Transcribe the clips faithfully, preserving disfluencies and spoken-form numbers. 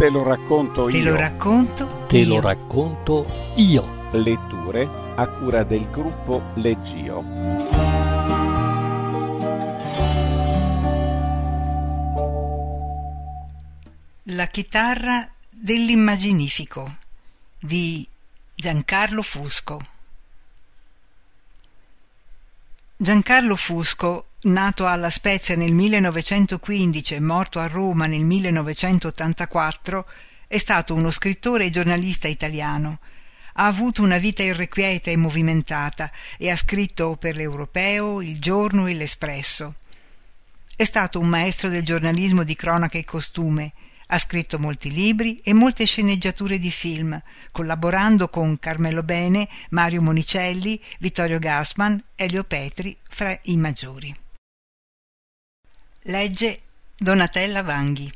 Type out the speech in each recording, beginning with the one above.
Te lo racconto io. Te lo racconto Te io. lo racconto io. Letture a cura del gruppo Leggio. La chitarra dell'immaginifico di Giancarlo Fusco. Giancarlo Fusco, nato alla Spezia nel millenovecentoquindici e morto a Roma nel millenovecentottantaquattro, è stato uno scrittore e giornalista italiano. Ha avuto una vita irrequieta e movimentata e ha scritto per l'Europeo, il Giorno e l'Espresso. È stato un maestro del giornalismo di cronaca e costume. Ha scritto molti libri e molte sceneggiature di film, collaborando con Carmelo Bene, Mario Monicelli, Vittorio Gassman, Elio Petri, fra i maggiori. Legge Donatella Vanghi.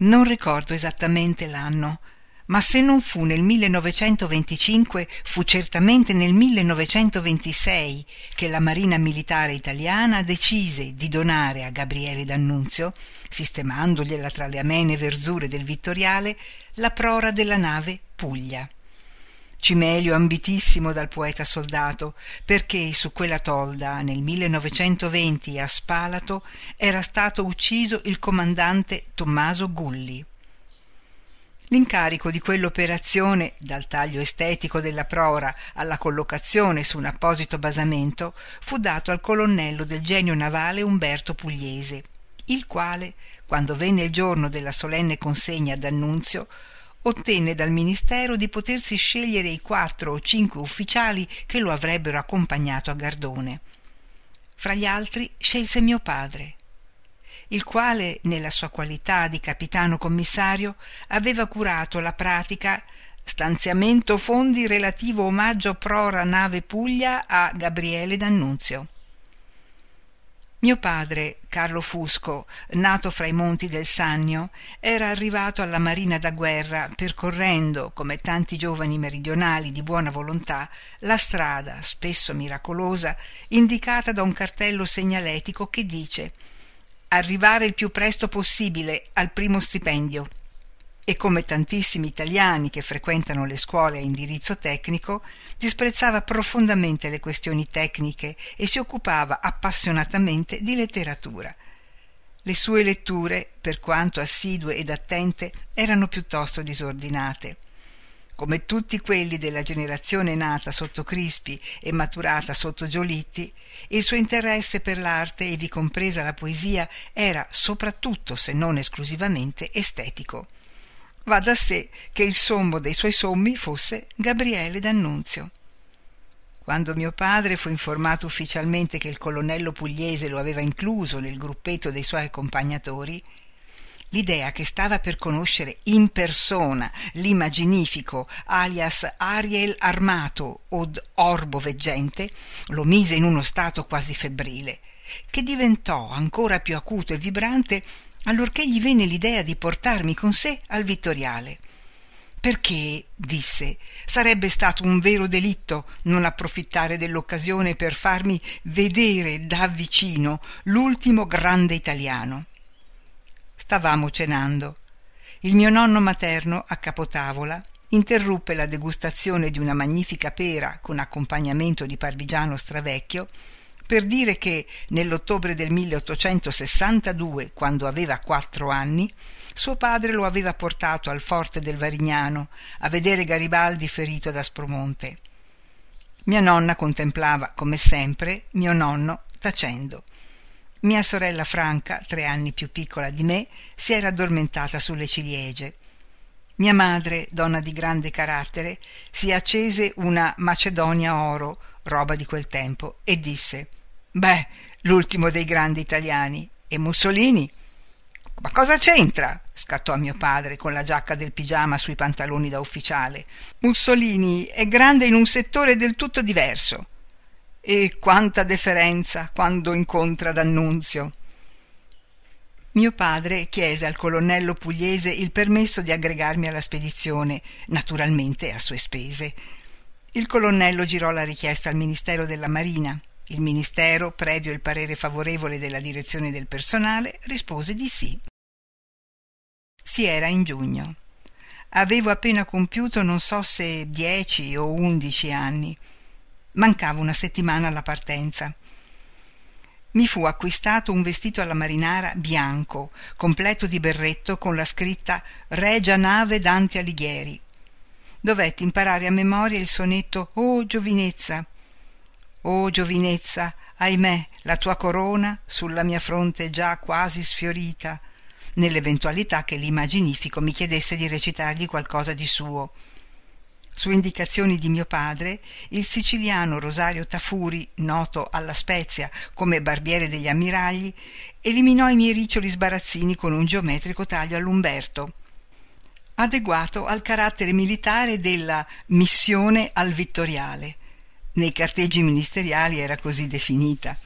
Non ricordo esattamente l'anno, ma se non fu nel millenovecentoventicinque, fu certamente nel millenovecentoventisei che la Marina Militare Italiana decise di donare a Gabriele D'Annunzio, sistemandogliela tra le amene verzure del Vittoriale, la prora della nave Puglia. Cimelio ambitissimo dal poeta soldato, perché su quella tolda, nel millenovecentoventi a Spalato, era stato ucciso il comandante Tommaso Gulli. L'incarico di quell'operazione, dal taglio estetico della prora alla collocazione su un apposito basamento, fu dato al colonnello del genio navale Umberto Pugliese, il quale, quando venne il giorno della solenne consegna ad Annunzio, ottenne dal ministero di potersi scegliere i quattro o cinque ufficiali che lo avrebbero accompagnato a Gardone. Fra gli altri scelse mio padre, il quale, nella sua qualità di capitano commissario, aveva curato la pratica stanziamento fondi relativo omaggio prora nave Puglia a Gabriele D'Annunzio. Mio padre, Carlo Fusco, nato fra i monti del Sannio, era arrivato alla Marina da guerra percorrendo, come tanti giovani meridionali di buona volontà, la strada, spesso miracolosa, indicata da un cartello segnaletico che dice: arrivare il più presto possibile al primo stipendio, e come tantissimi italiani che frequentano le scuole a indirizzo tecnico, disprezzava profondamente le questioni tecniche e si occupava appassionatamente di letteratura. Le sue letture, per quanto assidue ed attente, erano piuttosto disordinate. Come tutti quelli della generazione nata sotto Crispi e maturata sotto Giolitti, il suo interesse per l'arte, e vi compresa la poesia, era soprattutto, se non esclusivamente, estetico. Va da sé che il sommo dei suoi sommi fosse Gabriele D'Annunzio. Quando mio padre fu informato ufficialmente che il colonnello Pugliese lo aveva incluso nel gruppetto dei suoi accompagnatori, l'idea che stava per conoscere in persona l'immaginifico, alias Ariel Armato od Orbo Veggente, lo mise in uno stato quasi febbrile, che diventò ancora più acuto e vibrante allorché gli venne l'idea di portarmi con sé al Vittoriale. Perché, disse, sarebbe stato un vero delitto non approfittare dell'occasione per farmi vedere da vicino l'ultimo grande italiano. Stavamo cenando. Il mio nonno materno, a capotavola, interruppe la degustazione di una magnifica pera con accompagnamento di parmigiano stravecchio per dire che nell'ottobre del milleottocentosessantadue, quando aveva quattro anni, suo padre lo aveva portato al forte del Varignano a vedere Garibaldi ferito ad Aspromonte. Mia nonna contemplava, come sempre, mio nonno tacendo. Mia sorella Franca, tre anni più piccola di me, si era addormentata sulle ciliegie. Mia madre, donna di grande carattere, si accese una Macedonia Oro, roba di quel tempo, e disse: «Beh, l'ultimo dei grandi italiani. E Mussolini?» «Ma cosa c'entra?» scattò mio padre con la giacca del pigiama sui pantaloni da ufficiale. «Mussolini è grande in un settore del tutto diverso». E quanta deferenza quando incontra D'Annunzio! Mio padre chiese al colonnello Pugliese il permesso di aggregarmi alla spedizione, naturalmente a sue spese. Il colonnello girò la richiesta al Ministero della Marina. Il Ministero, previo il parere favorevole della direzione del personale, rispose di sì. Sì, era in giugno. Avevo appena compiuto non so se dieci o undici anni. Mancava una settimana alla partenza. Mi fu acquistato un vestito alla marinara bianco, completo di berretto con la scritta Regia nave Dante Alighieri. Dovetti imparare a memoria il sonetto «Oh giovinezza! Oh giovinezza! Ahimè, la tua corona sulla mia fronte già quasi sfiorita», nell'eventualità che l'immaginifico mi chiedesse di recitargli qualcosa di suo. Su indicazioni di mio padre, il siciliano Rosario Tafuri, noto alla Spezia come barbiere degli ammiragli, eliminò i miei riccioli sbarazzini con un geometrico taglio all'Umberto, adeguato al carattere militare della missione al Vittoriale. Nei carteggi ministeriali era così definita.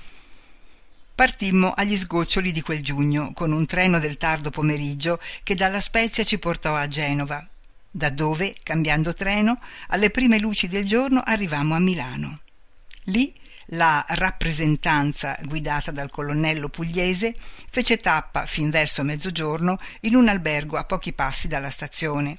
Partimmo agli sgoccioli di quel giugno con un treno del tardo pomeriggio che dalla Spezia ci portò a Genova, da dove, cambiando treno, alle prime luci del giorno arrivammo a Milano. Lì la rappresentanza, guidata dal colonnello Pugliese, fece tappa fin verso mezzogiorno in un albergo a pochi passi dalla stazione.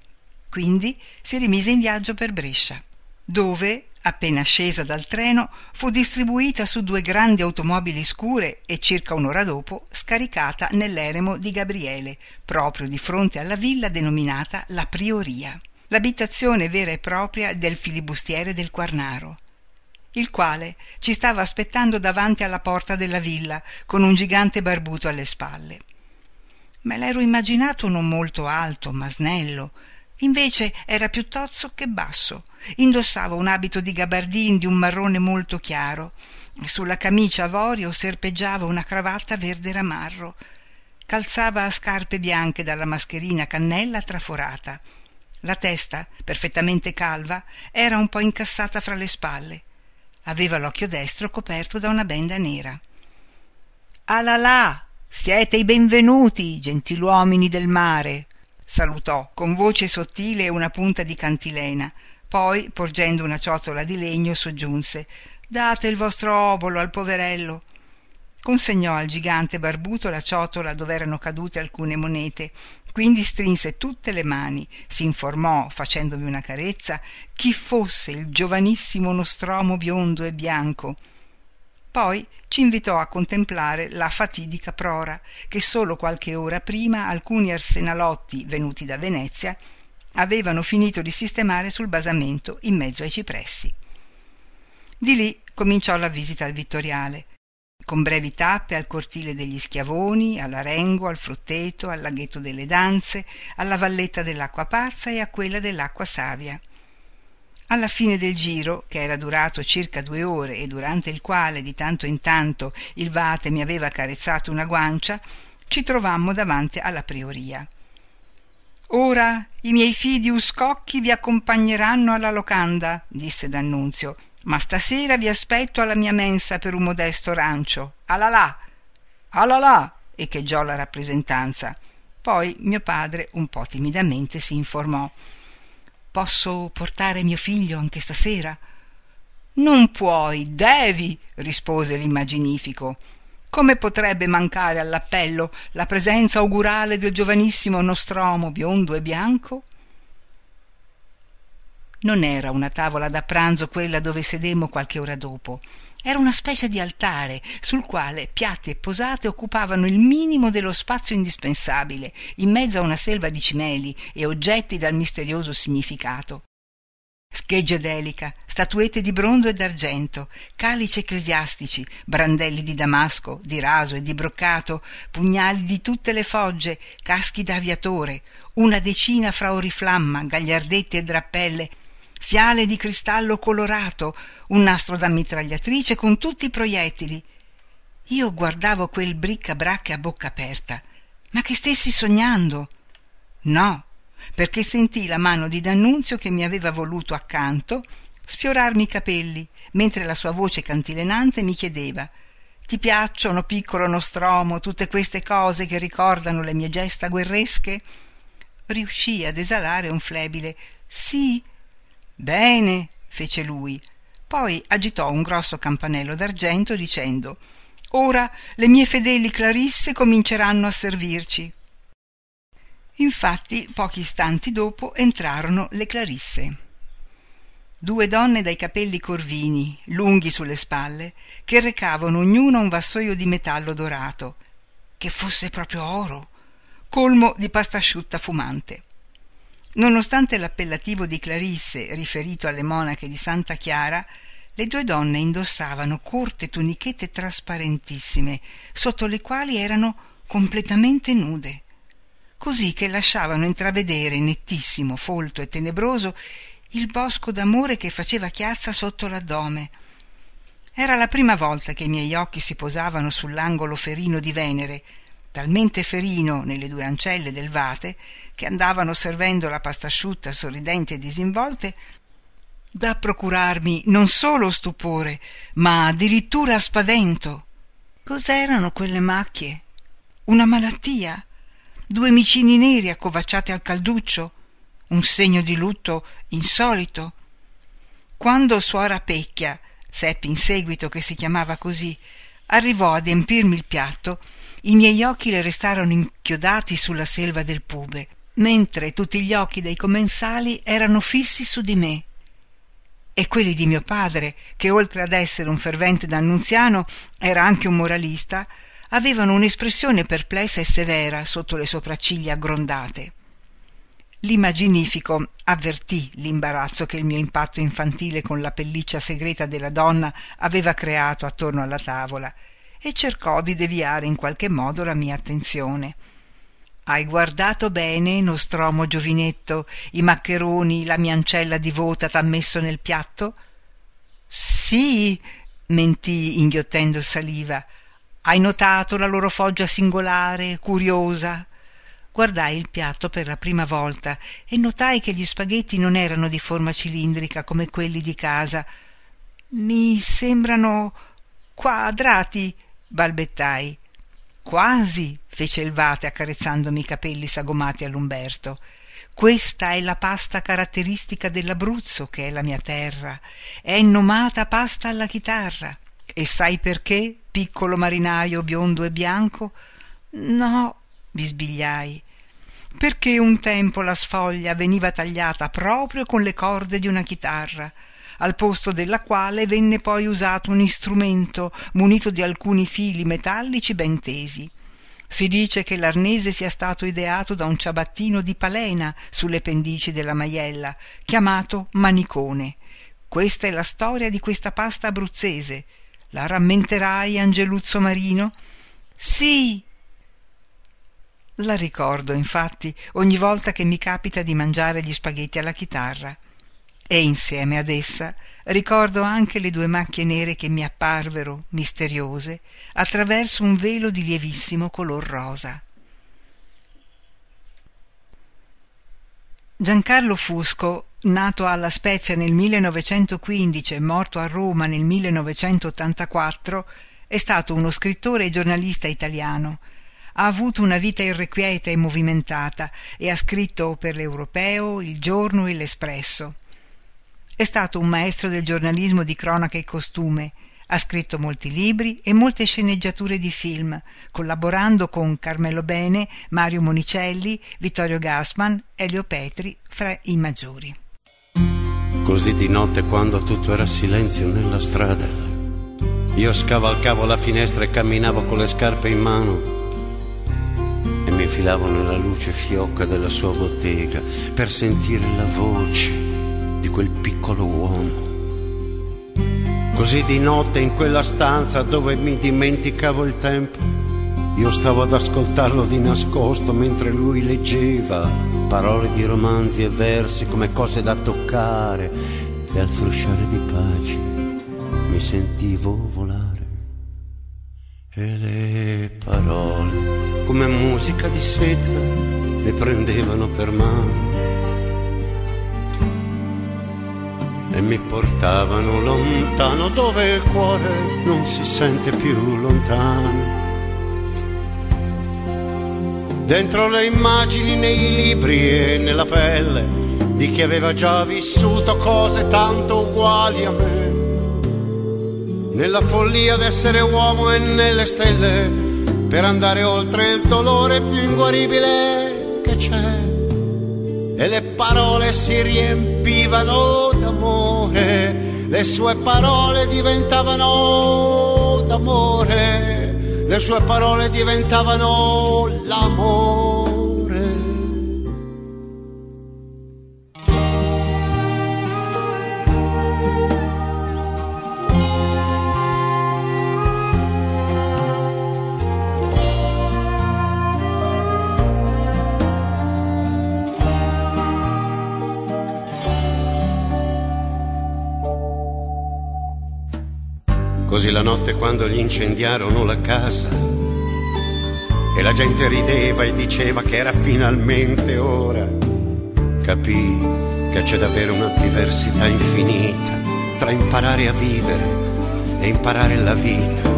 Quindi si rimise in viaggio per Brescia, dove, appena scesa dal treno, fu distribuita su due grandi automobili scure e circa un'ora dopo scaricata nell'eremo di Gabriele, proprio di fronte alla villa denominata la Prioria, l'abitazione vera e propria del filibustiere del Quarnaro, il quale ci stava aspettando davanti alla porta della villa con un gigante barbuto alle spalle. Me l'ero immaginato non molto alto, ma snello. Invece era più tozzo che basso. Indossava un abito di gabardin di un marrone molto chiaro. Sulla camicia avorio serpeggiava una cravatta verde ramarro. Calzava scarpe bianche dalla mascherina cannella traforata. La testa, perfettamente calva, era un po' incassata fra le spalle. Aveva l'occhio destro coperto da una benda nera. «Alalà! Siete i benvenuti, gentiluomini del mare!» salutò con voce sottile e una punta di cantilena. Poi, porgendo una ciotola di legno, soggiunse: «Date il vostro obolo al poverello». Consegnò al gigante barbuto la ciotola dove erano cadute alcune monete, quindi strinse tutte le mani, si informò, facendomi una carezza, chi fosse il giovanissimo nostromo biondo e bianco. Poi ci invitò a contemplare la fatidica prora che solo qualche ora prima alcuni arsenalotti venuti da Venezia avevano finito di sistemare sul basamento in mezzo ai cipressi. Di lì cominciò la visita al Vittoriale, con brevi tappe al cortile degli Schiavoni, all'Arengo, al Frutteto, al laghetto delle Danze, alla valletta dell'Acqua Pazza e a quella dell'Acqua Savia. Alla fine del giro, che era durato circa due ore e durante il quale di tanto in tanto il Vate mi aveva carezzato una guancia, ci trovammo davanti alla Prioria. «Ora i miei fidi uscocchi vi accompagneranno alla locanda», disse D'Annunzio, «ma stasera vi aspetto alla mia mensa per un modesto rancio. Alalà! Alalà!» echeggiò la rappresentanza. Poi mio padre un po' timidamente si informò: «Posso portare mio figlio anche stasera?» «Non puoi, devi», rispose l'immaginifico. «Come potrebbe mancare all'appello la presenza augurale del giovanissimo nostromo biondo e bianco?» Non era una tavola da pranzo quella dove sedemmo qualche ora dopo. Era una specie di altare sul quale piatti e posate occupavano il minimo dello spazio indispensabile, in mezzo a una selva di cimeli e oggetti dal misterioso significato. Schegge d'elica, statuette di bronzo e d'argento, calici ecclesiastici, brandelli di damasco, di raso e di broccato, pugnali di tutte le fogge, caschi da aviatore, una decina fra oriflamma, gagliardetti e drappelle, fiale di cristallo colorato, un nastro da mitragliatrice con tutti i proiettili. Io guardavo quel bricca-bracca a bocca aperta. Ma che stessi sognando? No, perché sentii la mano di D'Annunzio, che mi aveva voluto accanto, sfiorarmi i capelli, mentre la sua voce cantilenante mi chiedeva: «Ti piacciono, piccolo nostromo, tutte queste cose che ricordano le mie gesta guerresche?» Riuscii ad esalare un flebile «Sì». «Bene», fece lui. Poi agitò un grosso campanello d'argento dicendo: «Ora le mie fedeli clarisse cominceranno a servirci». Infatti, pochi istanti dopo entrarono le Clarisse. Due donne dai capelli corvini, lunghi sulle spalle, che recavano ognuna un vassoio di metallo dorato, che fosse proprio oro, colmo di pasta asciutta fumante. Nonostante l'appellativo di Clarisse riferito alle monache di Santa Chiara, le due donne indossavano corte tunichette trasparentissime, sotto le quali erano completamente nude, così che lasciavano intravedere, nettissimo, folto e tenebroso, il bosco d'amore che faceva chiazza sotto l'addome. Era la prima volta che i miei occhi si posavano sull'angolo ferino di Venere, talmente ferino nelle due ancelle del vate, che andavano servendo la pasta asciutta sorridente e disinvolte, da procurarmi non solo stupore, ma addirittura spavento. Cos'erano quelle macchie? Una malattia? Due micini neri accovacciati al calduccio? Un segno di lutto insolito? Quando suora Pecchia, seppi in seguito che si chiamava così, arrivò ad empirmi il piatto, i miei occhi le restarono inchiodati sulla selva del pube, mentre tutti gli occhi dei commensali erano fissi su di me, e quelli di mio padre, che oltre ad essere un fervente d'annunziano era anche un moralista, avevano un'espressione perplessa e severa sotto le sopracciglia aggrondate. L'immaginifico avvertì l'imbarazzo che il mio impatto infantile con la pelliccia segreta della donna aveva creato attorno alla tavola e cercò di deviare in qualche modo la mia attenzione. «Hai guardato bene, nostromo giovinetto, i maccheroni, la miancella divota t'ha messo nel piatto?» «Sì», mentì inghiottendo saliva. «Hai notato la loro foggia singolare, curiosa?» Guardai il piatto per la prima volta e notai che gli spaghetti non erano di forma cilindrica come quelli di casa. «Mi sembrano quadrati», balbettai. «Quasi», fece il vate accarezzandomi i capelli sagomati all'Umberto. «Questa è la pasta caratteristica dell'Abruzzo, che è la mia terra. È nomata pasta alla chitarra. E sai perché, piccolo marinaio biondo e bianco?» «No», bisbigliai, «perché un tempo la sfoglia veniva tagliata proprio con le corde di una chitarra, al posto della quale venne poi usato un istrumento munito di alcuni fili metallici ben tesi. Si dice che l'arnese sia stato ideato da un ciabattino di Palena sulle pendici della Maiella, chiamato Manicone. Questa è la storia di questa pasta abruzzese. La rammenterai, Angeluzzo Marino?» «Sì!» La ricordo, infatti, ogni volta che mi capita di mangiare gli spaghetti alla chitarra. E insieme ad essa ricordo anche le due macchie nere che mi apparvero, misteriose, attraverso un velo di lievissimo color rosa. Giancarlo Fusco, nato alla Spezia nel millenovecentoquindici e morto a Roma nel millenovecentottantaquattro, è stato uno scrittore e giornalista italiano. Ha avuto una vita irrequieta e movimentata e ha scritto per l'Europeo, il Giorno e l'Espresso. È stato un maestro del giornalismo di cronaca e costume. Ha scritto molti libri e molte sceneggiature di film, collaborando con Carmelo Bene, Mario Monicelli, Vittorio Gassman, Elio Petri, fra i maggiori. Così di notte, quando tutto era silenzio nella strada, io scavalcavo la finestra e camminavo con le scarpe in mano e mi infilavo nella luce fiocca della sua bottega per sentire la voce di quel piccolo uomo. Così di notte, in quella stanza dove mi dimenticavo il tempo, io stavo ad ascoltarlo di nascosto mentre lui leggeva parole di romanzi e versi come cose da toccare, e al frusciare di pagine mi sentivo volare, e le parole come musica di seta le prendevano per mano e mi portavano lontano dove il cuore non si sente più lontano. Dentro le immagini, nei libri e nella pelle di chi aveva già vissuto cose tanto uguali a me, nella follia d'essere uomo e nelle stelle per andare oltre il dolore più inguaribile che c'è, e le parole si riempivano d'amore, le sue parole diventavano d'amore, le sue parole diventavano l'amore. Così la notte, quando gli incendiarono la casa e la gente rideva e diceva che era finalmente ora, capì che c'è davvero una diversità infinita tra imparare a vivere e imparare la vita.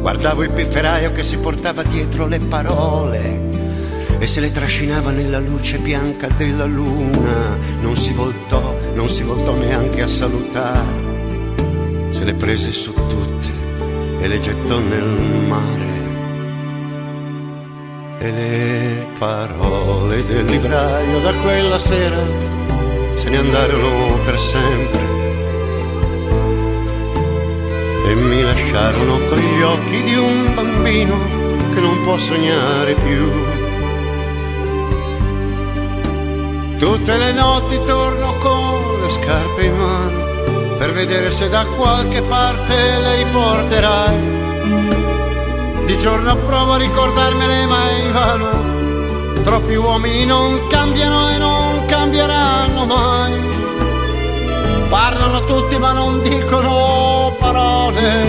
Guardavo il pifferaio che si portava dietro le parole e se le trascinava nella luce bianca della luna. Non si voltò, non si voltò neanche a salutare. Se le prese su tutte e le gettò nel mare. E le parole del libraio da quella sera se ne andarono per sempre e mi lasciarono con gli occhi di un bambino che non può sognare più. Tutte le notti torno con le scarpe in mano per vedere se da qualche parte le riporterai. Di giorno provo a ricordarmele ma è invano. Troppi uomini non cambiano e non cambieranno mai. Parlano tutti ma non dicono parole.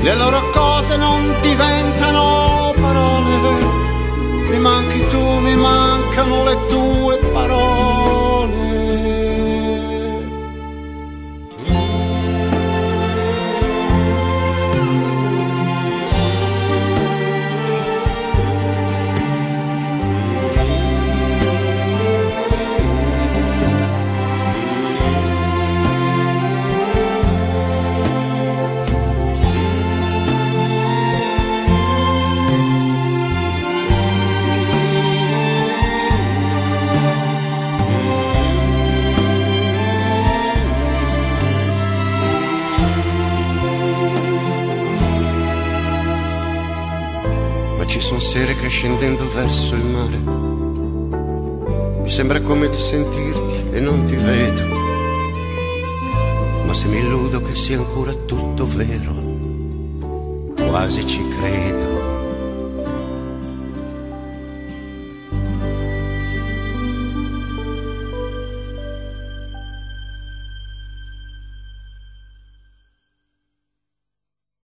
Le loro cose non diventano parole. Mi manchi tu, mi mancano le tue parole. Sono sere che scendendo verso il mare mi sembra come di sentirti e non ti vedo, ma se mi illudo che sia ancora tutto vero, quasi ci credo.